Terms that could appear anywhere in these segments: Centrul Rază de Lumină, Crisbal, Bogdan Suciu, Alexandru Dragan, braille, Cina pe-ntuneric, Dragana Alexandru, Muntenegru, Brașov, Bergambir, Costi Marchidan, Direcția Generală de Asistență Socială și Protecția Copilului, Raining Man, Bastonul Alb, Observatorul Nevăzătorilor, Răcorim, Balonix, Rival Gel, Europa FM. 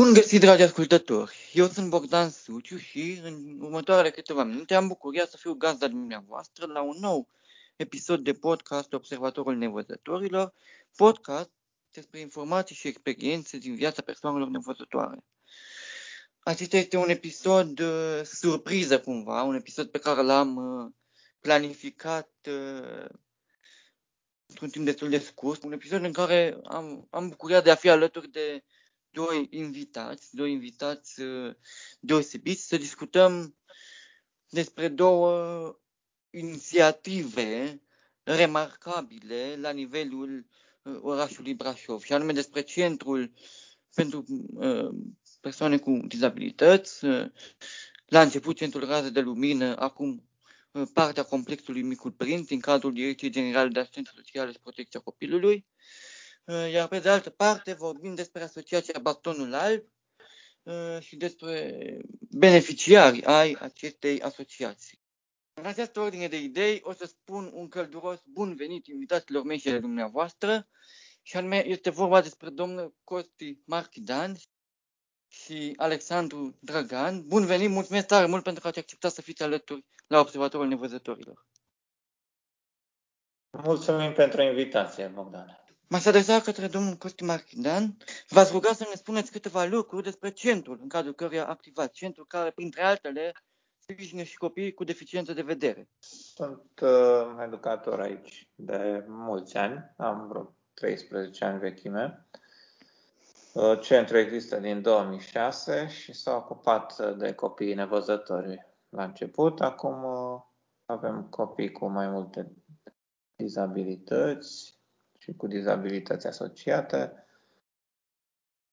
Bun găsit, dragi ascultători! Eu sunt Bogdan Suciu și în următoarele câteva minute am bucuria să fiu gazda dumneavoastră la un nou episod de podcast Observatorul Nevăzătorilor, podcast despre informații și experiențe din viața persoanelor nevăzătoare. Acesta este un episod surpriză cumva, un episod pe care l-am planificat într-un timp destul de scurt, un episod în care am bucuria de a fi alături de doi invitați deosebiți, să discutăm despre două inițiative remarcabile la nivelul orașului Brașov, și anume despre Centrul pentru persoane cu dizabilități, la început Centrul Rază de Lumină, acum partea complexului Micul Prinț, din cadrul Direcției Generale de Asistență Socială și Protecția Copilului. Iar pe de altă parte vorbim despre asociația Bastonul Alb și despre beneficiarii ai acestei asociații. În această ordine de idei o să spun un călduros bun venit invitaților mei și ale dumneavoastră, și anume este vorba despre domnul Costi Marchidan și Alexandru Dragan. Bun venit, mulțumesc tare mult pentru că ați acceptat să fiți alături la Observatorul Nevăzătorilor. Mulțumim pentru invitație, Bogdan. M-aș adresa către domnul Costi Marchidan. V-ați rugat să ne spuneți câteva lucruri despre centrul în cadrul căruia activați, centrul care, printre altele, sprijină și copiii cu deficiență de vedere. Sunt educator aici de mulți ani, am vreo 13 ani vechime. Centrul există din 2006 și s-a ocupat de copiii nevăzători la început. Acum avem copii cu mai multe dizabilități și cu dizabilități asociate.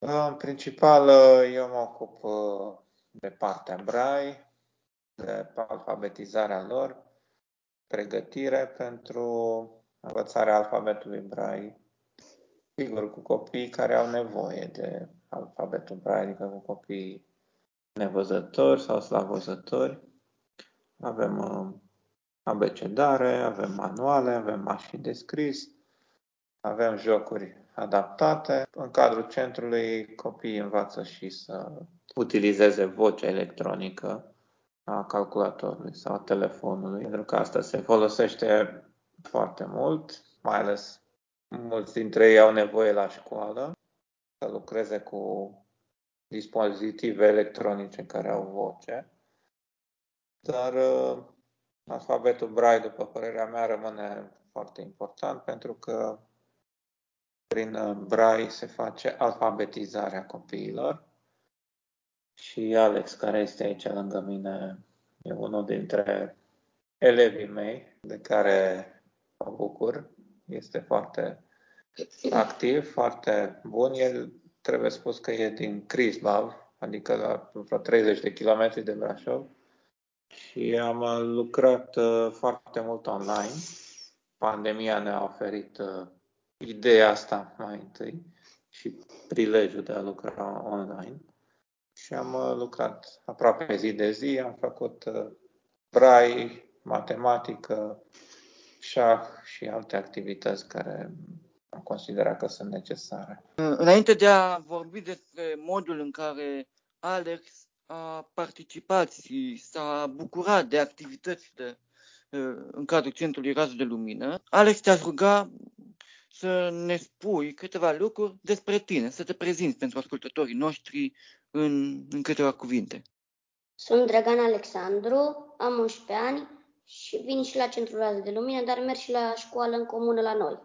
În principal, eu mă ocup de partea braille, de alfabetizarea lor, pregătire pentru învățarea alfabetului braille, sigur, cu copii care au nevoie de alfabetul braille, adică cu copii nevăzători sau slabovăzători. Avem abecedare, avem manuale, avem mașini de scris, avem jocuri adaptate. În cadrul centrului, copiii învață și să utilizeze vocea electronică a calculatorului sau a telefonului, pentru că asta se folosește foarte mult, mai ales mulți dintre ei au nevoie la școală să lucreze cu dispozitive electronice care au voce. Dar alfabetul braille, după părerea mea, rămâne foarte important, pentru că prin braille se face alfabetizarea copiilor. Și Alex, care este aici lângă mine, e unul dintre elevii mei, de care mă bucur. Este foarte activ, foarte bun. El, trebuie spus că e din Crisbal, adică la vreo 30 de kilometri de Brașov. Și am lucrat foarte mult online. Pandemia ne-a oferit ideea asta mai întâi și prilejul de a lucra online. Și am lucrat aproape zi de zi, am făcut braille, matematică, șah și alte activități care am considerat că sunt necesare. Înainte de a vorbi despre modul în care Alex a participat și s-a bucurat de activitățile în cadrul Centrului Rază de Lumină, Alex, te-aș ruga să ne spui câteva lucruri despre tine, să te prezinți pentru ascultătorii noștri în câteva cuvinte. Sunt Dragana Alexandru, am 11 ani și vin și la Centrul Rază de Lumină, dar merg și la școală în comună la noi.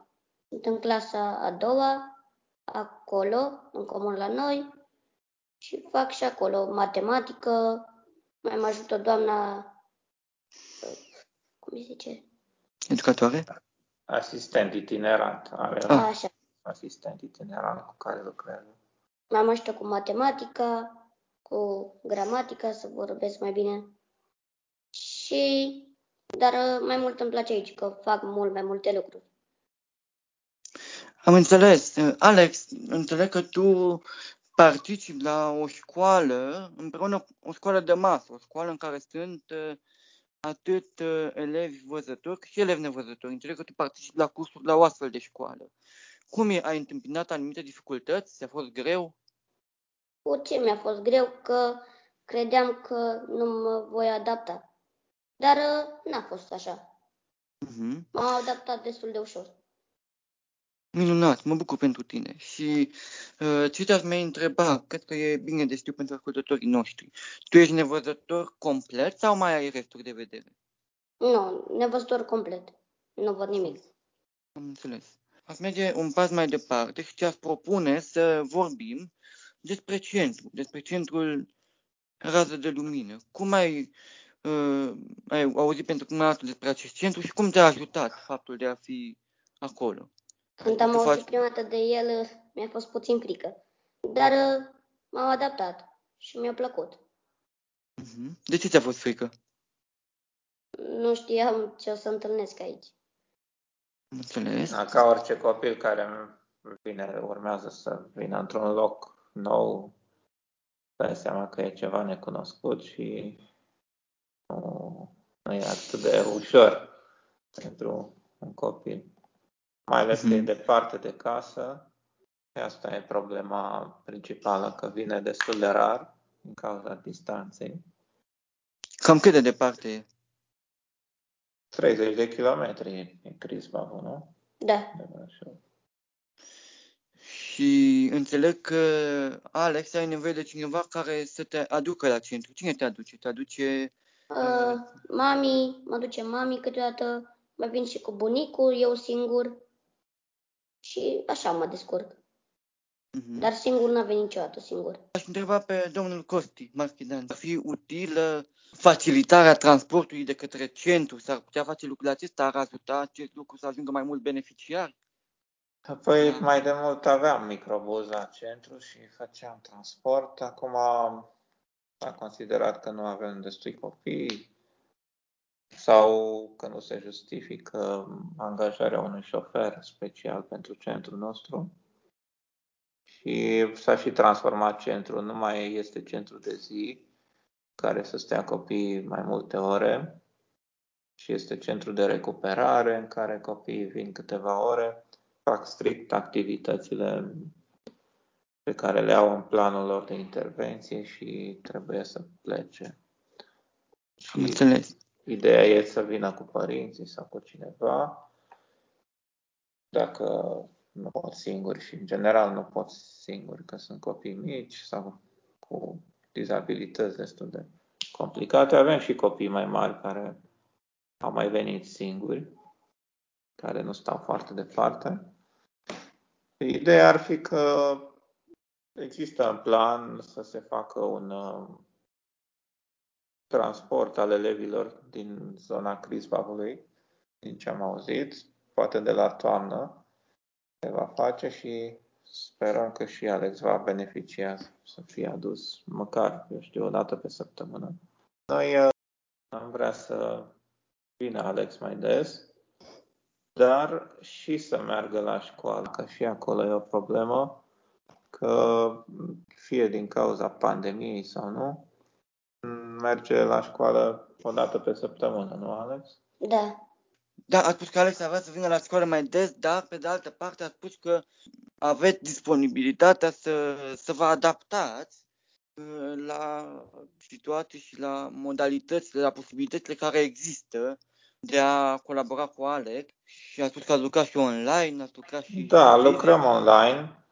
Sunt în clasa a doua, acolo, în comună la noi, și fac și acolo matematică, mai mă ajută doamna, cum se zice? Educatoare? Asistent itinerant. Așa. Asistent itinerant cu care lucrez. M-am ajutat cu matematica, cu gramatica, să vorbesc mai bine. Dar mai mult îmi place aici, că fac mult mai multe lucruri. Am înțeles. Alex, înțeleg că tu participi la o școală, împreună o școală de masă, o școală în care sunt atât elevi văzători cât și elevi nevăzători. Înțeleg că tu participi la cursuri la o astfel de școală. Ai întâmpinat anumite dificultăți? Ți-a fost greu? Puțin mi-a fost greu că credeam că nu mă voi adapta. Dar n-a fost așa. M-am adaptat destul de ușor. Minunat, mă bucur pentru tine. Și ce te-aș mai întreba, cred că e bine de știu pentru ascultătorii noștri. Tu ești nevăzător complet sau mai ai resturi de vedere? Nu, nevăzător complet. Nu văd nimic. Am înțeles. Aș merge un pas mai departe și ți-aș propune să vorbim despre centru, despre Centrul Rază de Lumină. Cum ai auzit pentru prima dată despre acest centru și cum te-a ajutat faptul de a fi acolo? Când am auzit prima dată de el, mi-a fost puțin frică, dar m-am adaptat și mi-a plăcut. De ce ți-a fost frică? Nu știam ce o să întâlnesc aici. Înțeles. Ca orice copil care urmează să vină într-un loc nou, dai seama că e ceva necunoscut și nu e atât de ușor pentru un copil. Mai ales că e departe de casă, și asta e problema principală, că vine destul de rar din cauza distanței. Cam cât de departe e? 30 de kilometri e Crisbalul, nu? Da. Și înțeleg că, Alex, ai nevoie de cineva care să te aducă la centru. Cine te aduce? Te aduce... Mami, mă duce mami câteodată, mai vin și cu bunicul, eu singur. Și așa mă descurc. Dar singur n-a venit niciodată singur. Aș întreba pe domnul Costi Marchidan. Ar fi utilă facilitarea transportului de către centru? S-ar putea face lucrul acesta? Ar ajuta acest lucru să ajungă mai mult beneficiari? Păi mai de mult aveam microbuz la centru și făceam transport. Acum am considerat că nu avem destui copii sau că nu se justifică angajarea unui șofer special pentru centrul nostru. Și s-a și transformat centrul. Nu mai este centru de zi, care să stea copiii mai multe ore, și este centru de recuperare, în care copiii vin câteva ore, fac strict activitățile pe care le au în planul lor de intervenție și trebuie să plece. Am înțeles. Ideea e să vină cu părinții sau cu cineva, dacă nu pot singuri și, în general, nu pot singuri, că sunt copii mici sau cu dizabilități destul de complicate. Avem și copii mai mari care au mai venit singuri, care nu stau foarte departe. Ideea ar fi că există în plan să se facă un transport al elevilor din zona Crisbalului, din ce am auzit, poate de la toamnă se va face și sperăm că și Alex va beneficia să fie adus măcar, eu știu, o dată pe săptămână. Noi am vrea să vină Alex mai des, dar și să meargă la școală, că și acolo e o problemă, că fie din cauza pandemiei sau nu, merge la școală o dată pe săptămână, nu, Alex? Da. Da, a spus că Alex avea să vină la școală mai des, dar, pe de altă parte, a spus că aveți disponibilitatea să vă adaptați la situații și la modalitățile, la posibilitățile care există de a colabora cu Alex. Și a spus că ați lucrat și online, ați lucrat și... Da, lucrăm online,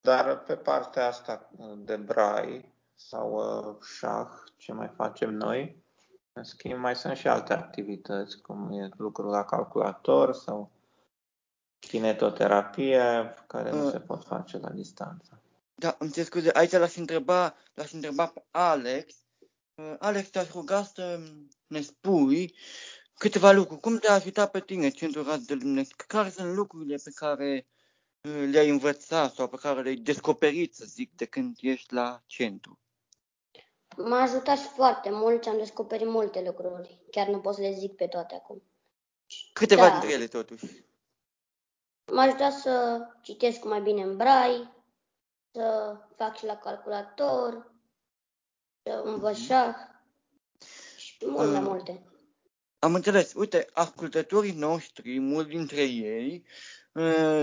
dar pe partea asta de brai sau șah, ce mai facem noi. În schimb, mai sunt și alte activități, cum e lucrul la calculator sau kinetoterapie, care nu se pot face la distanță. Da, îmi cer scuze, aici l-aș întreba pe Alex. Alex, te-aș ruga să ne spui câteva lucruri. Cum te-a ajutat pe tine Centrul Rază de Lumină? Care sunt lucrurile pe care le-ai învățat sau pe care le-ai descoperit, să zic, de când ești la centru? M-a ajutat și foarte mult și am descoperit multe lucruri. Chiar nu pot să le zic pe toate acum. Câteva dintre ele, totuși. M-a ajutat să citesc mai bine în brai, să fac și la calculator, să învăț șah și mult mai multe. Am înțeles. Uite, ascultătorii noștri, mulți dintre ei,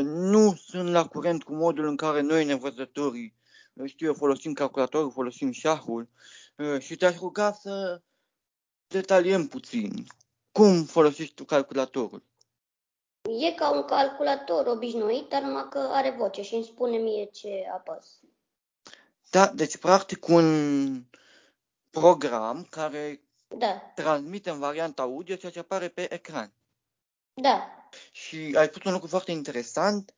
nu sunt la curent cu modul în care noi, nevăzătorii, știu eu, folosim calculatorul, folosim șahul și te-aș ruga să detaliem puțin. Cum folosești tu calculatorul? E ca un calculator obișnuit, dar numai că are voce și îmi spune mie ce apăs. Da, deci practic un program care transmite în varianta audio ceea ce apare pe ecran. Da. Și ai spus un lucru foarte interesant.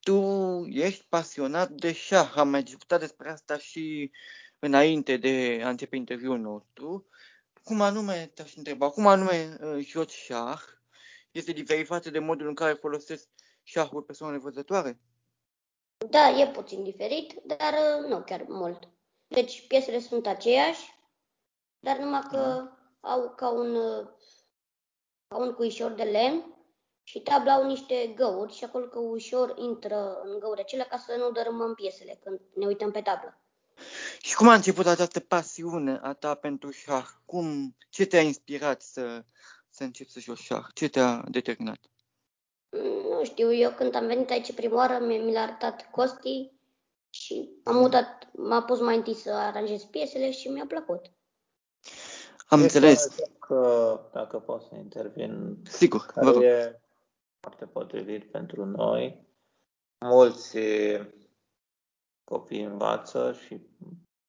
Tu ești pasionat de șah. Am mai discutat despre asta și înainte de a începe interviul nostru. Cum anume, te-aș întreba, cum anume joci șah? Este diferit față de modul în care folosesc șahul persoanele văzătoare? Da, e puțin diferit, dar nu chiar mult. Deci piesele sunt aceeași, dar numai că au ca un cuișor de lemn și tabla au niște găuri și acolo că ușor intră în găurile acelea ca să nu dărâmăm piesele când ne uităm pe tablă. Și cum a început această pasiune a ta pentru șah? Ce te-a inspirat să începi să joci șah? Ce te-a determinat? Nu știu, eu când am venit aici prima oară, mi l-a arătat Costi și am mutat, m-a pus mai întâi să aranjez piesele și mi-a plăcut. Am înțeles. Că, dacă pot să intervin, sigur, vă rog. E foarte potrivit pentru noi. Mulți copii învață și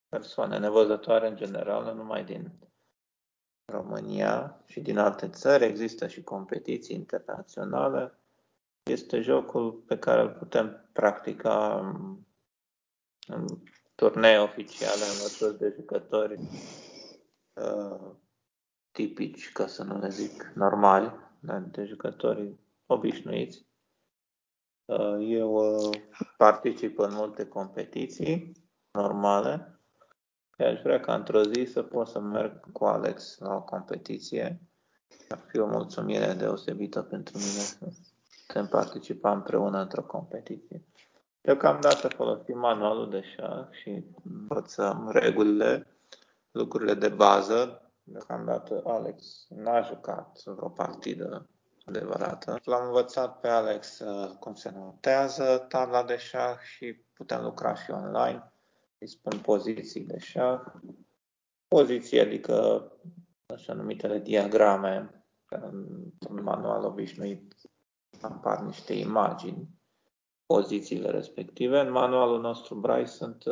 persoane nevăzătoare în general, nu numai din România și din alte țări. Există și competiții internaționale. Este jocul pe care îl putem practica în turnee oficiale alături de jucători tipici, ca să nu le zic normali, de jucători obișnuiți. Eu particip în multe competiții normale. Aș vrea ca într-o zi să pot să merg cu Alex la o competiție. Ar fi o mulțumire deosebită pentru mine să putem participa împreună într-o competiție. Deocamdată folosim manualul de șah și învățăm regulile, lucrurile de bază. Deocamdată Alex n-a jucat vreo partidă adevărată. L-am învățat pe Alex cum se notează tabla de șah și putem lucra și online. Îi spun poziții de șah. Poziții, adică așa numitele diagrame. În manual obișnuit apar niște imagini, pozițiile respective. În manualul nostru Braille sunt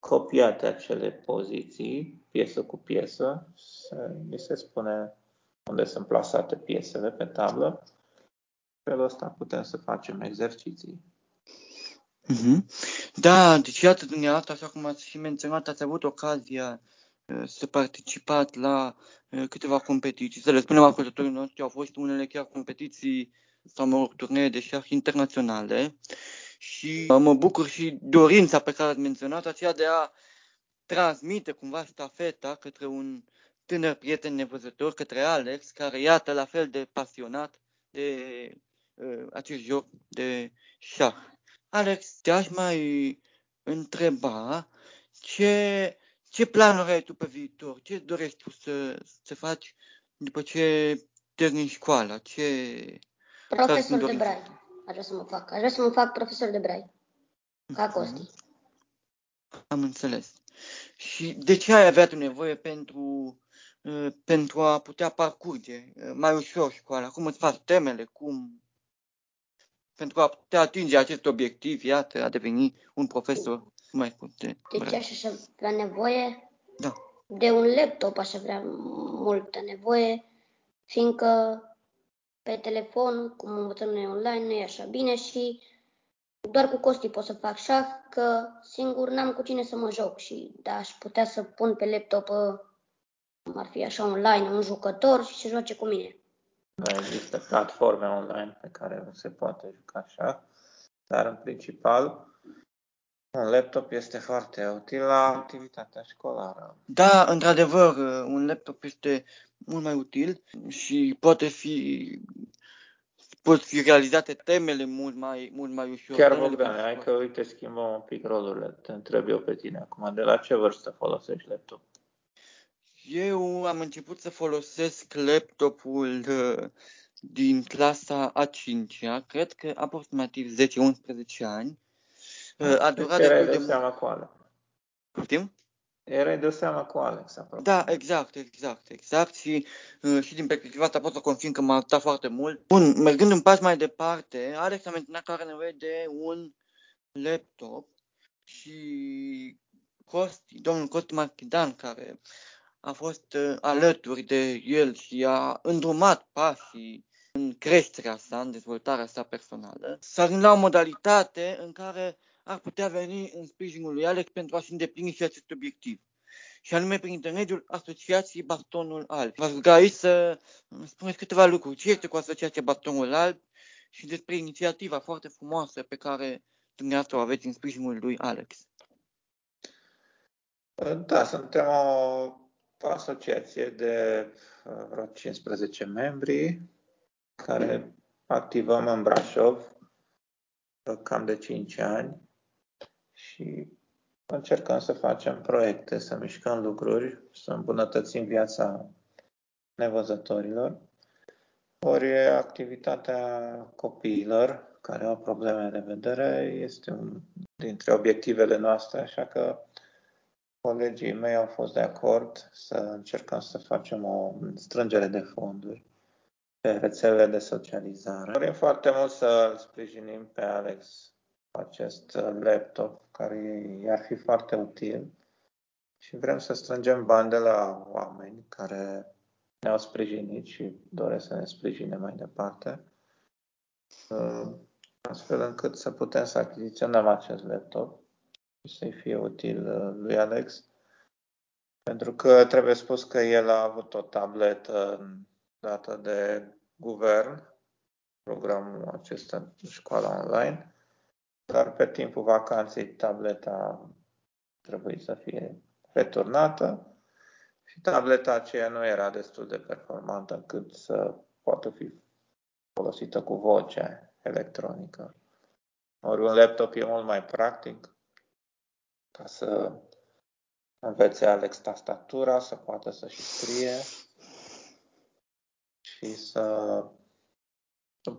copiate acele poziții, piesă cu piesă. Mi se spune unde sunt plasate piesele pe tablă. Felul ăsta putem să facem exerciții. Da, deci iată dumneavoastră, așa cum ați și menționat, ați avut ocazia să participați la câteva competiții. Să le spunem ascultătorilor noștri, au fost unele chiar competiții sau, mă rog, turnee de șah internaționale. Și mă bucur și dorința pe care ați menționat, aceea de a transmite cumva ștafeta către un tânăr prieten nevăzător, către Alex, care iată la fel de pasionat de acest joc de șah. Alex, te-aș mai întreba ce planuri ai tu pe viitor? Ce dorești tu să faci după ce termini școala? Profesor de Braille. Aș vrea să mă fac. Aș vrea să mă fac profesor de Braille. Ca Costi. Am înțeles. Și de ce ai avea tu nevoie pentru a putea parcurge mai ușor școala? Cum îți faci temele? Pentru a putea atinge acest obiectiv, iată, a deveni un profesor mai puternic. Deci aș avea nevoie de un laptop, aș avea multă nevoie, fiindcă pe telefon, cum învățăm noi online, nu e așa bine și doar cu Costi pot să fac șah, că singur n-am cu cine să mă joc și aș putea să pun pe laptop, cum ar fi așa online, un jucător și să joace cu mine. Există platforme online pe care se poate juca așa, dar în principal un laptop este foarte util la activitatea școlară. Da, într-adevăr, un laptop este mult mai util și pot fi realizate temele mult mai ușor. Chiar, Bogdan, hai că uite, schimbăm un pic rolurile. Te întreb eu pe tine acum, de la ce vârstă folosești laptop? Eu am început să folosesc laptopul din clasa A5-a, cred că aproximativ 10-11 ani. A durat destul de mult. Poftim? Erai de seama cu Alex, apropo. Da, exact. Și din perspectiva asta pot să confirm că m-a ajutat foarte mult. Bun, mergând un pas mai departe, Alex a menționat că are nevoie de un laptop și domnul Costi Marchidan, care a fost alături de el și a îndrumat pașii în creșterea sa, în dezvoltarea sa personală, s-a gândit la o modalitate în care ar putea veni în sprijinul lui Alex pentru a-și îndeplini și acest obiectiv, și anume prin intermediul Asociației Bastonul Alb. V-aș ruga aici să spuneți câteva lucruri. Ce este cu Asociația Bastonul Alb și despre inițiativa foarte frumoasă pe care dumneavoastră o aveți în sprijinul lui Alex? Da, suntem o asociație de vreo 15 membri care activăm în Brașov cam de 5 ani și încercăm să facem proiecte, să mișcăm lucruri, să îmbunătățim viața nevăzătorilor. Ori activitatea copiilor care au probleme de vedere este unul dintre obiectivele noastre, așa că colegii mei au fost de acord să încercăm să facem o strângere de fonduri pe rețelele de socializare. Dorim foarte mult să sprijinim pe Alex acest laptop, care i-ar fi foarte util, și vrem să strângem bani de la oameni care ne-au sprijinit și doresc să ne sprijine mai departe, astfel încât să putem să achiziționăm acest laptop și să-i fie util lui Alex, pentru că trebuie spus că el a avut o tabletă dată de guvern, programul acesta, școala online, dar pe timpul vacanței tableta trebuie să fie returnată și tableta aceea nu era destul de performantă cât să poată fi folosită cu vocea electronică. Ori un laptop e mult mai practic ca să învețe Alex tastatura, să poată să și scrie și să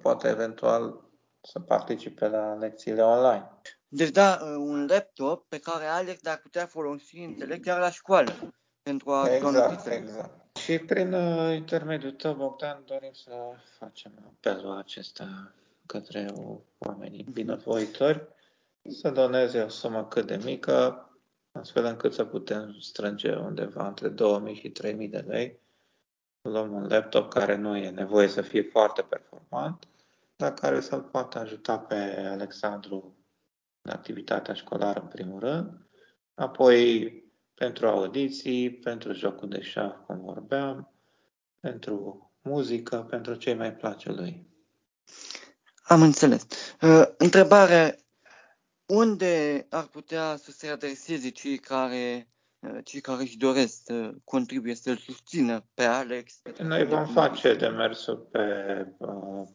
poată eventual să participe la lecțiile online. Deci da, un laptop pe care Alex l-ar putea folosi, înțeleg, chiar la școală, pentru a Exact. Și prin intermediul tău, Bogdan, dorim să facem apelul acesta către oamenii binevoitori să doneze o sumă cât de mică, astfel încât să putem strânge undeva între 2.000 și 3.000 de lei. Luăm un laptop care nu e nevoie să fie foarte performant, dar care să-l poată ajuta pe Alexandru în activitatea școlară, în primul rând, apoi pentru audiții, pentru jocul de șah, cum vorbeam, pentru muzică, pentru ce mai place lui. Am înțeles. Întrebare: unde ar putea să se adreseze cei care își doresc să contribuie, să-l susțină pe Alex? Noi vom face demersul pe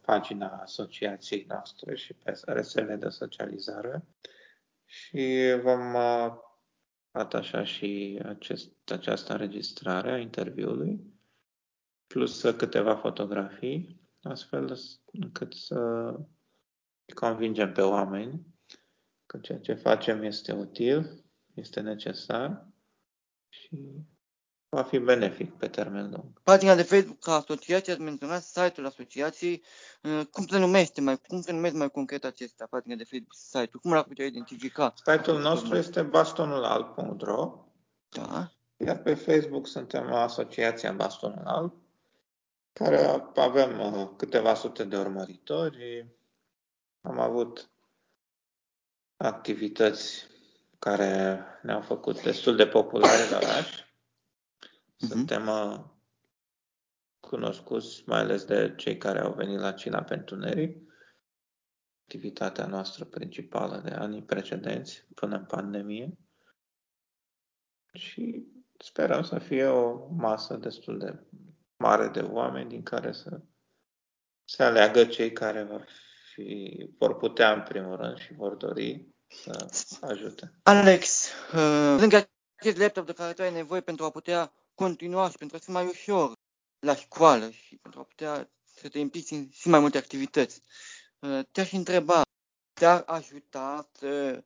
pagina asociației noastre și pe rețelele de socializare și vom atașa și această înregistrare a interviului, plus câteva fotografii, astfel încât să convingem pe oameni că ceea ce facem este util, este necesar și va fi benefic pe termen lung. Pagina de Facebook a asociației, ați menționat site-ul asociației. Cum se numește mai concret acesta, pagina de Facebook, site-ul? Cum l-ar putea identifica? Site-ul nostru este bastonulalb.ro. Da. Iar pe Facebook suntem Asociația Bastonul Alb, care avem câteva sute de urmăritori. Am avut activități care ne-au făcut destul de populare la oraș. Suntem cunoscuți mai ales de cei care au venit la Cina pe-ntuneric, activitatea noastră principală de anii precedenți, până în pandemie. Și sperăm să fie o masă destul de mare de oameni din care să se aleagă cei care vor putea, în primul rând, și vor dori să ajute. Alex, lângă acest laptop de care tu ai nevoie pentru a putea continua și pentru a fi mai ușor la școală și pentru a putea să te implici în și mai multe activități, te-aș întreba, te-ar ajuta să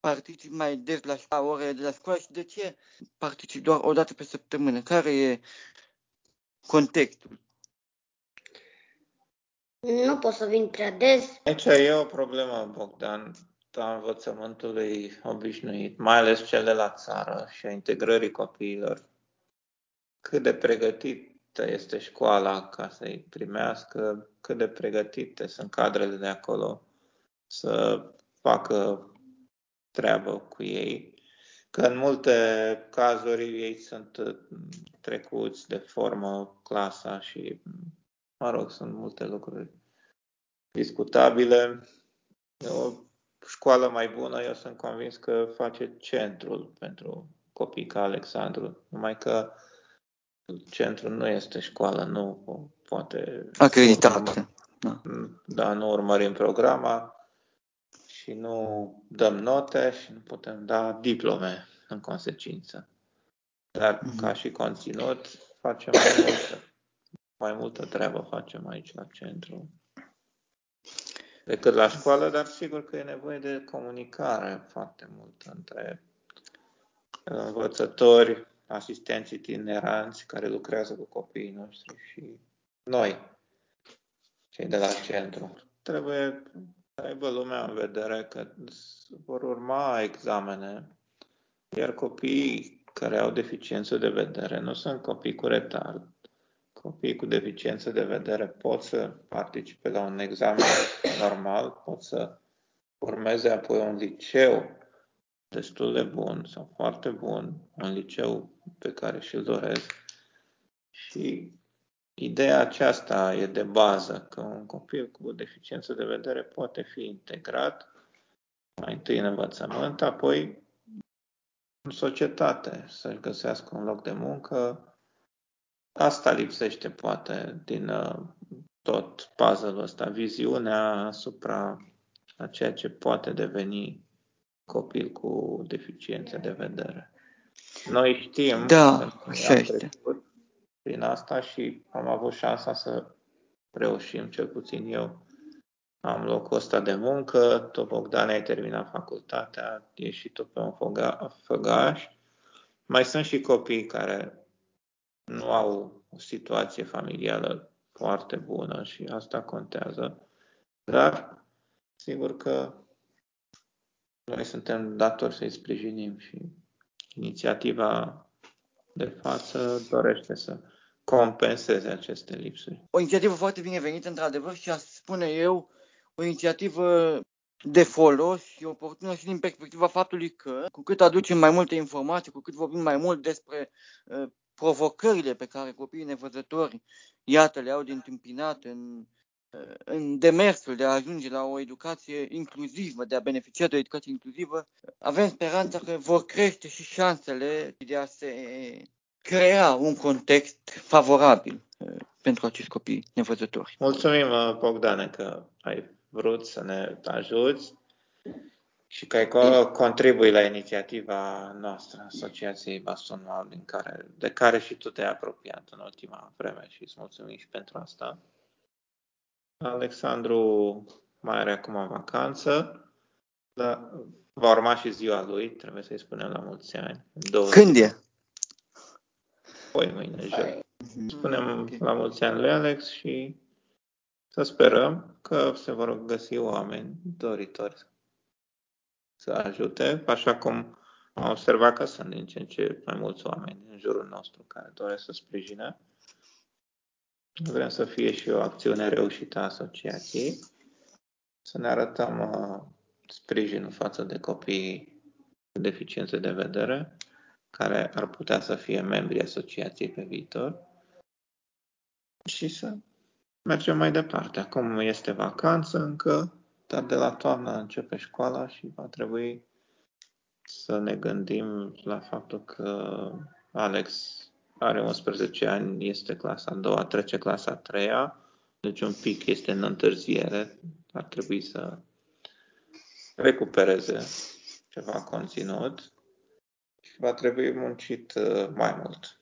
particip mai des la orele de la școală și de ce particip doar o dată pe săptămână? Care e contextul? Nu pot să vin prea des. Aici e o problemă, Bogdan, a învățământului obișnuit, mai ales cel de la țară și a integrării copiilor. Cât de pregătită este școala ca să-i primească, cât de pregătite sunt cadrele de acolo să facă treabă cu ei. Că în multe cazuri ei sunt trecuți de formă, clasa și, mă rog, sunt multe lucruri discutabile. O școală mai bună, eu sunt convins că face centrul pentru copii ca Alexandru, numai că centrul nu este școală, nu poate... Acreditată. Da, nu urmărim programa și nu dăm note și nu putem da diplome în consecință. Dar ca și conținut facem mai multă treabă facem aici la centru decât la școală, dar sigur că e nevoie de comunicare foarte mult între învățători, asistenții tineranți care lucrează cu copiii noștri și noi, cei de la centru. Trebuie să aibă lumea în vedere că vor urma examene, iar copiii care au deficiență de vedere nu sunt copii cu retard. Copiii cu deficiență de vedere pot să participe la un examen normal, pot să urmeze apoi un liceu destul de bun sau foarte bun, un liceu pe care și-l doresc. Și ideea aceasta e de bază, că un copil cu deficiență de vedere poate fi integrat mai întâi în învățământ, apoi în societate, să-și găsească un loc de muncă. Asta lipsește, poate, din tot puzzle-ul ăsta, viziunea asupra a ceea ce poate deveni copil cu deficiențe de vedere. Noi știm că am trecut prin asta și am avut șansa să reușim, cel puțin eu am locul ăsta de muncă, tu, Bogdan, ai terminat facultatea, ești și tu pe un făgaș. Mai sunt și copii care nu au o situație familială foarte bună și asta contează. Dar, sigur că noi suntem datori să-i sprijinim și inițiativa de față dorește să compenseze aceste lipsuri. O inițiativă foarte binevenită, într-adevăr, și aș spune eu, o inițiativă de folos și oportună și din perspectiva faptului că, cu cât aducem mai multe informații, cu cât vorbim mai mult despre provocările pe care copiii nevăzători, iată, le-au de întâmpinat în demersul de a ajunge la o educație inclusivă, de a beneficia de o educație inclusivă, avem speranța că vor crește și șansele de a se crea un context favorabil pentru acești copii nevăzători. Mulțumim, Bogdane, că ai vrut să ne ajuți și că contribui la inițiativa noastră, Asociației Bastonul Alb, de care și tu te-ai apropiat în ultima vreme și îți mulțumim și pentru asta. Alexandru mai are acum vacanță, dar va urma și ziua lui, trebuie să-i spunem la mulți ani. Când e? Poi mâine, joi. Spunem la mulți ani lui Alex și să sperăm că se vor găsi oameni doritori să ajute, așa cum am observat că sunt din ce în ce mai mulți oameni în jurul nostru care doresc să sprijină. Vrem să fie și o acțiune reușită a asociației, să ne arătăm sprijinul față de copiii cu deficiențe de vedere, care ar putea să fie membri asociației pe viitor, și să mergem mai departe. Acum este vacanță încă, dar de la toamnă începe școala și va trebui să ne gândim la faptul că Alex are 11 ani, este clasa 2, trece clasa 3, deci un pic este în întârziere, ar trebui să recupereze ceva conținut și va trebui muncit mai mult.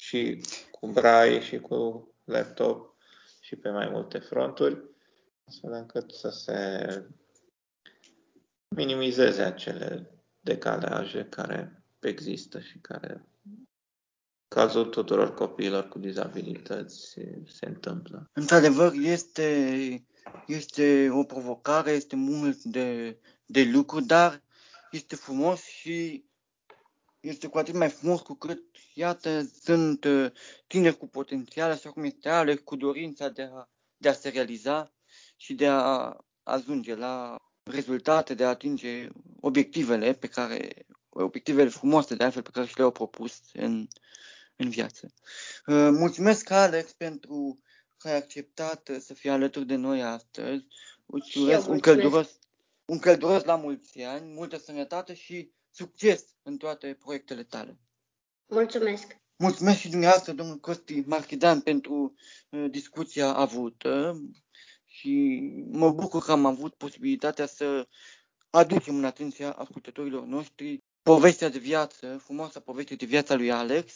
Și cu braille și cu laptop și pe mai multe fronturi, astfel încât să se minimizeze acele decalaje care există și care, cazul tuturor copiilor cu dizabilități, se întâmplă. Într-adevăr, este o provocare, este mult de lucru, dar este frumos și este cu atât mai frumos cu cât, iată, sunt tineri cu potențial, așa cum este Alex, cu dorința de a se realiza și de a ajunge la rezultate, de a atinge obiectivele frumoase, de altfel, pe care și le-au propus în viață. Mulțumesc, Alex, pentru că ai acceptat să fii alături de noi astăzi. Îți urez un călduros la mulți ani, multă sănătate și succes în toate proiectele tale. Mulțumesc! Mulțumesc și dumneavoastră, domnul Costi Marchidan, pentru discuția avută și mă bucur că am avut posibilitatea să aducem în atenția ascultătorilor noștri povestea de viață, frumoasa poveste de viața lui Alex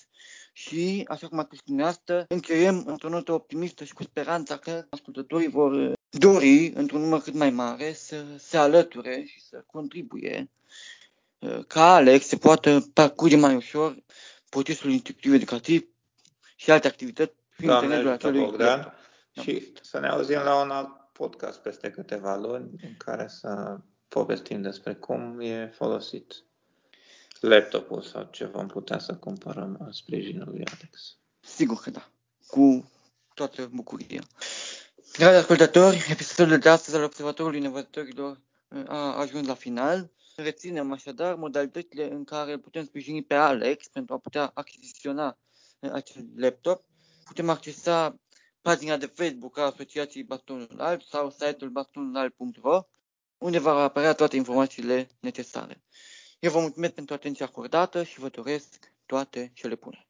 și, așa cum a spus dumneavoastră, încheiem într-o notă optimistă și cu speranța că ascultătorii vor dori, într-un număr cât mai mare, să se alăture și să contribuie ca Alex se poată parcurge mai ușor procesul institutiv educativ și alte activități prin intermediul acelui Bogdan, și să ne auzim la un alt podcast peste câteva luni în care să povestim despre cum e folosit laptopul sau ce vom putea să cumpărăm în sprijinul lui Alex. Sigur că da, cu toată bucuria. Dragi ascultători, episodul de astăzi al Observatorului Nevăzătorilor a ajuns la final. Reținem așadar modalitățile în care putem sprijini pe Alex pentru a putea achiziționa acest laptop. Putem accesa pagina de Facebook a Asociației Bastonul Alb sau site-ul bastonulalb.ro, unde va apărea toate informațiile necesare. Eu vă mulțumesc pentru atenția acordată și vă doresc toate cele bune.